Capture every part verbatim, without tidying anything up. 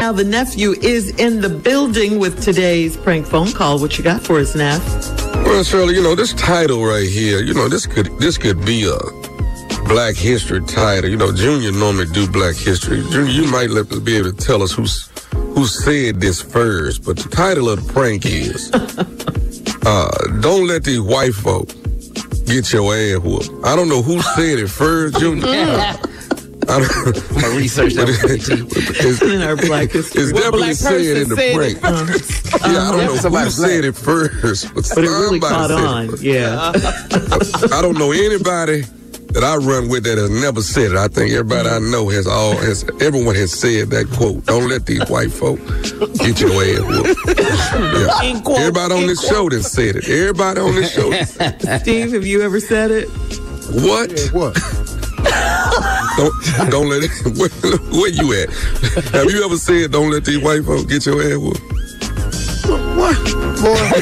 Now the nephew is in the building with today's prank phone call. What you got for us, Neff? Well, Shirley, you know, this title right here, you know, this could this could be a Black History title. You know, Junior normally do Black History. Junior, you might let us be able to tell us who's who said this first. But the title of the prank is uh, "Don't Let These White Folk Get Your Ass Whooped." I don't know who said it first, Junior. Yeah. I don't research that. It's in our Black History. It's definitely black said in the prank. Uh, yeah, I don't know who said it first, but, but it really caught on. It yeah, I don't know anybody that I run with that has never said it. I think everybody I know has all has. Everyone has said that quote. Don't let these white folk get your ass whooped. Yeah. Quote, everybody on this quote. show that said it. Everybody on this show. That said it. Steve, have you ever said it? What? Yeah, what? Don't, don't let it. Where, where you at? Have you ever said, "Don't let these white folks get your ass whooped"? What? Boy.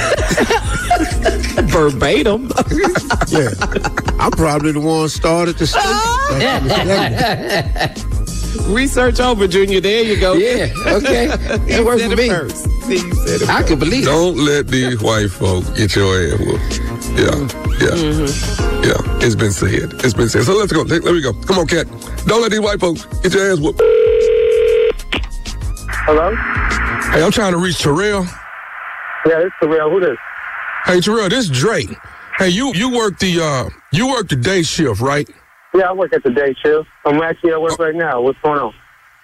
Verbatim. Yeah. I'm probably the one started the story. Research over, Junior. There you go. Yeah. Okay. That worked for me. First. Said it I could believe don't it. Don't let these white folks get your ass whooped. Yeah. Yeah. Mm-hmm. Yeah. It's been said. It's been said. So let's go. Let, let me go. Come on, Cat. Don't let these white folks get your ass whooped. Hello? Hey, I'm trying to reach Terrell. Yeah, it's Terrell. Who this? Hey, Terrell, this is Drake. Hey, you you work the uh you work the day shift, right? Yeah, I work at the day shift. I'm actually at work uh, right now. What's going on?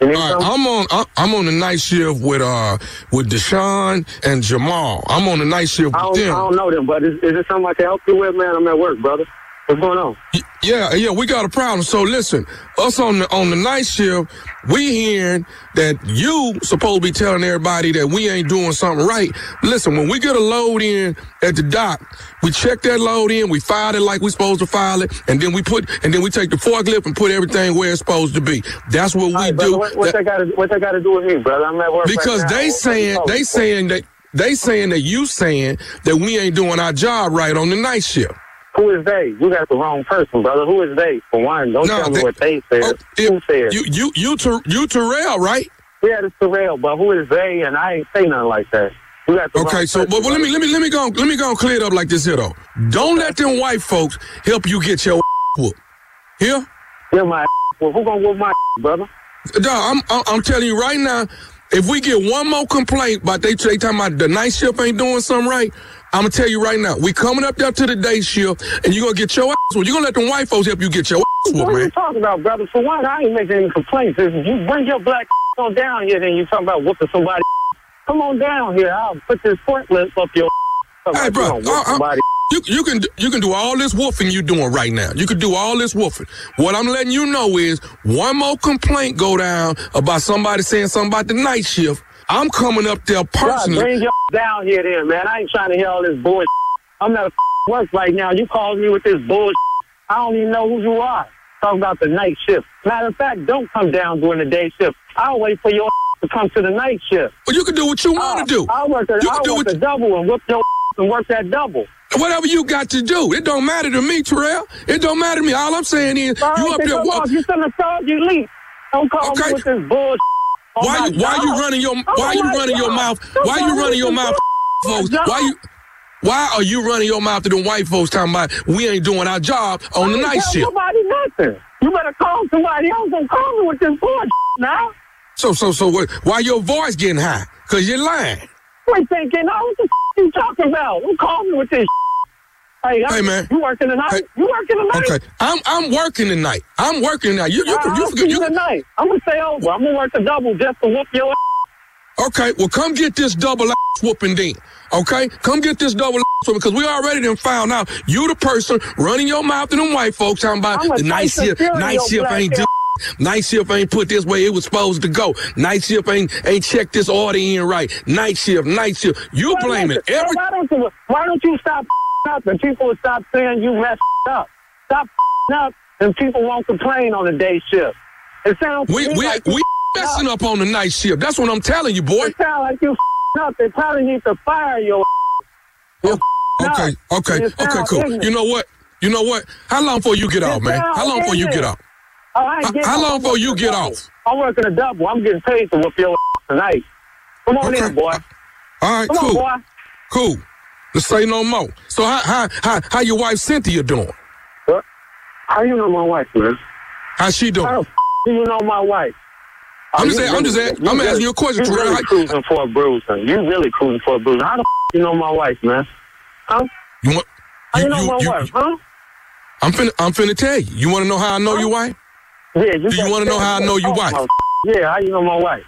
All right, I'm on I'm on the night shift with uh with Deshaun and Jamal. I'm on the night shift with them. I don't know them, but is, is it something I can help you with, man? I'm at work, brother. What's going on? Yeah, yeah, we got a problem. So listen, us on the on the night shift, we hearing that you supposed to be telling everybody that we ain't doing something right. Listen, when we get a load in at the dock, we check that load in, we file it like we supposed to file it, and then we put and then we take the forklift and put everything where it's supposed to be. That's what All we right, do. Brother, what, what that got what that got to do with me, brother? I'm at work. Because right now. they saying they saying that they saying that you saying that we ain't doing our job right on the night shift. Who is they? You got the wrong person, brother. Who is they? For one, don't no, tell me they, what they said. Oh, it, who said? You, you, you, ter, you Terrell, right? Yeah, it's Terrell, but who is they? And I ain't say nothing like that. You got the okay, wrong so person, but, but let me let me let me go let me go and clear it up like this here though. Don't let them white folks help you get your whooped. Here? Yeah, my whoop. Who gonna whoop my brother? Dog, I'm I'm telling you right now. If we get one more complaint about they, they talking about the night shift ain't doing something right, I'm going to tell you right now, we coming up there to the day shift, and you're going to get your ass whooped. You're going to let them white folks help you get your ass whooped, man. What are you talking about, brother? For one, I ain't making any complaints. If you bring your black ass on down here, then you talking about whooping somebody. Come on down here. I'll put this forklift up your ass. Hey, bro, you, you, can, you can do all this woofing you doing right now. You can do all this woofing. What I'm letting you know is one more complaint go down about somebody saying something about the night shift. I'm coming up there personally. God, bring your down here then, man. I ain't trying to hear all this bullshit. I'm not a work right now. You called me with this bullshit. I don't even know who you are. Talking about the night shift. Matter of fact, don't come down during the day shift. I'll wait for your to come to the night shift. Well, you can do what you want to do. I'll work, a, I'll work a double and whip your and work that double. Whatever you got to do, it don't matter to me, Terrell. It don't matter to me. All I'm saying is all you right, up there walking. You send a dog, you leave. Don't call okay. me with this bullshit. Oh why you why God. you running your why oh you running God. your mouth why you running your mouth folks why you why are you running your mouth to them white folks talking about we ain't doing our job on I the night shift? Nobody nothing. You better call somebody else and call me with this bullshit now. So, so, so, what, why your voice getting high? Because you're lying. We're thinking, oh, what the f*** you talking about? Who called me with this shit? Hey, hey, man. You working tonight? Hey. You working tonight? Okay. I'm I'm working tonight. I'm working tonight. You, you, uh, can, you, I'll see you tonight. I'm going to stay over. I'm going to work a double just to whoop your ass. Okay. Well, come get this double ass whooping then. Okay? Come get this double ass whooping because we already done found out you the person running your mouth to them white folks talking about the night shift. Night shift ain't do Night shift ain't put this way it was supposed to go. Night shift ain't ain't checked this order in right. Night shift, night shift. You well, blame listen, it. Every- why, don't you, why don't you stop up and people stop saying you messed up? Stop up and people won't complain on the day shift. It sounds we, we, like we messing up. up on the night shift. That's what I'm telling you, boy. It sounds like you up. They probably need to fire your well, Okay, up. okay, okay, cool. Ignorant. You know what? You know what? How long before you get out, man? How long before you get out? Oh, I ain't How long before you get off? I'm working a double. I'm getting paid to whoop your ass tonight. Come on okay. in, boy. All right, Come cool. On, boy. Cool. Let's say no more. So how how how, how your wife Cynthia doing? What? How you know my wife, man? How's she doing? How the f- do you know my wife? I'm just saying. I'm just asking. I'm asking you a question. You really cruising for a bruise, son. You really cruising for a bruise. How the f- you know my wife, man? Huh? You want? How you know my wife, huh? I'm finna I'm finna tell you. You want to know how I know your wife? Yeah, you Do you want to know how I know your wife? Yeah, how you know my wife?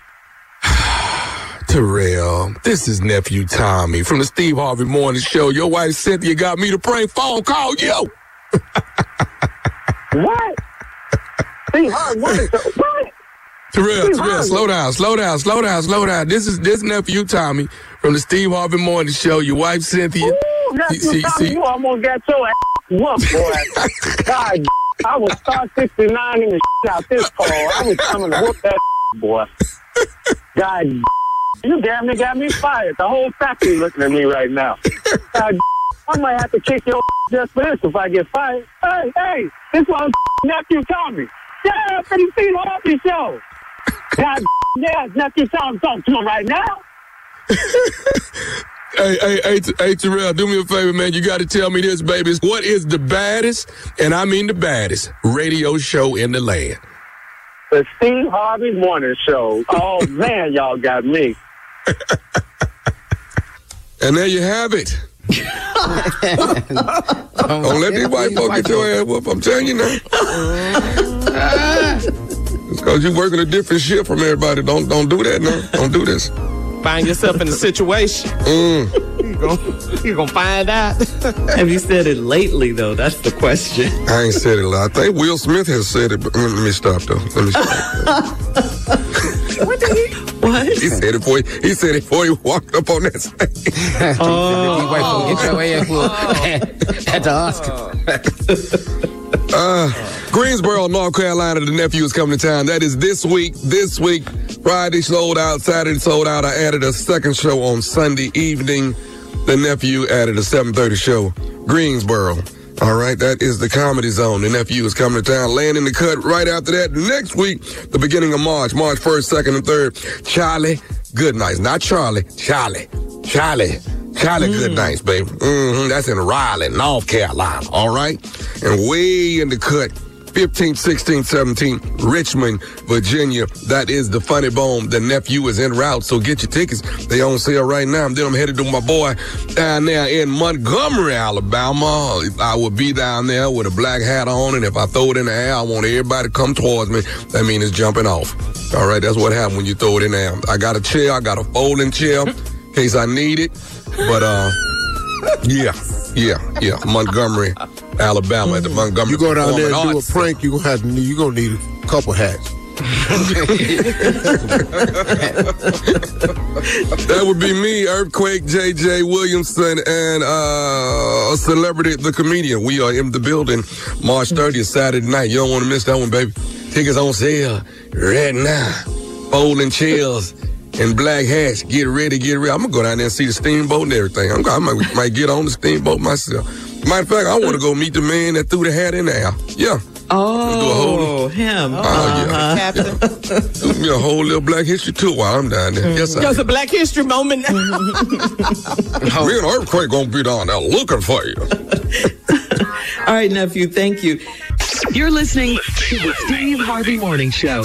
Terrell, this is Nephew Tommy from the Steve Harvey Morning Show. Your wife Cynthia got me to prank phone call you. What? Steve Harvey Morning Show. What? Terrell, Steve Terrell, Harvey. slow down, slow down, slow down, slow down. This is this Nephew Tommy from the Steve Harvey Morning Show. Your wife Cynthia. Ooh, Nephew she, Tommy, she, you almost got your ass whooped, boy. God. I was star sixty-nine in the shit out this call. I was coming to whoop that shit, boy. God, you damn near got me fired. The whole factory looking at me right now. God, I might have to kick your just for this if I get fired. Hey, hey, this one's Nephew Tommy. Yeah, pretty feet off your show. God, yeah, Nephew Tommy, talk to him right now. Hey, hey, hey, hey, Terrell, do me a favor, man. You got to tell me this, baby. What is the baddest, and I mean the baddest, radio show in the land? The Steve Harvey Morning Show. Oh, man, y'all got me. And there you have it. Don't let these white folks get your ass whooped. I'm telling you now. It's because you're working a different shift from everybody. Don't, don't do that now. Don't do this. Find yourself in a situation. Mm. You're going to find out. Have you said it lately, though? That's the question. I ain't said it a lot. I think Will Smith has said it. But let me stop, though. Let me stop. What did he? What? He said it before he, he, said it before he walked up on that stage. Oh. Get your ass whooped at the Oscar. Uh, Greensboro, North Carolina, the Nephew is coming to town. That is this week. This week, Friday sold out, Saturday sold out. I added a second show on Sunday evening. The Nephew added a seven thirty show. Greensboro. All right, that is the Comedy Zone. The Nephew is coming to town. Laying in the cut right after that. Next week, the beginning of March, March first, second, and third, Charlie Goodnights. Not Charlie, Charlie, Charlie. Charlie mm. Goodnights, baby. Mm-hmm. That's in Raleigh, North Carolina, all right? And way in the cut, fifteenth, sixteenth, seventeenth, Richmond, Virginia. That is the Funny Bone. The Nephew is en route, so get your tickets. They on sale right now. Then I'm headed to my boy down there in Montgomery, Alabama. I will be down there with a black hat on, and if I throw it in the air, I want everybody to come towards me. That means it's jumping off. All right, that's what happens when you throw it in the air. I got a chair. I got a folding chair in case I need it. But, uh, yeah, yeah, yeah, Montgomery, Alabama, at the Montgomery. You go down there and do a prank, you're going to need a couple hats. That would be me, Earthquake, J J Williamson, and uh, a celebrity, the Comedian. We are in the building March thirtieth, Saturday night. You don't want to miss that one, baby. Tickets on sale right now. Folding chairs. And black hats, get ready, get ready. I'm going to go down there and see the steamboat and everything. I'm, I might, might get on the steamboat myself. Matter of fact, I want to go meet the man that threw the hat in there. Yeah. Oh, him. Oh, uh-huh. yeah. yeah. Do me a whole little Black History tour while I'm down there. Mm-hmm. Yes, sir. There's a Black History moment. Me and Earthquake going to be down there looking for you. All right, nephew, thank you. You're listening to the Steve Harvey Morning Show.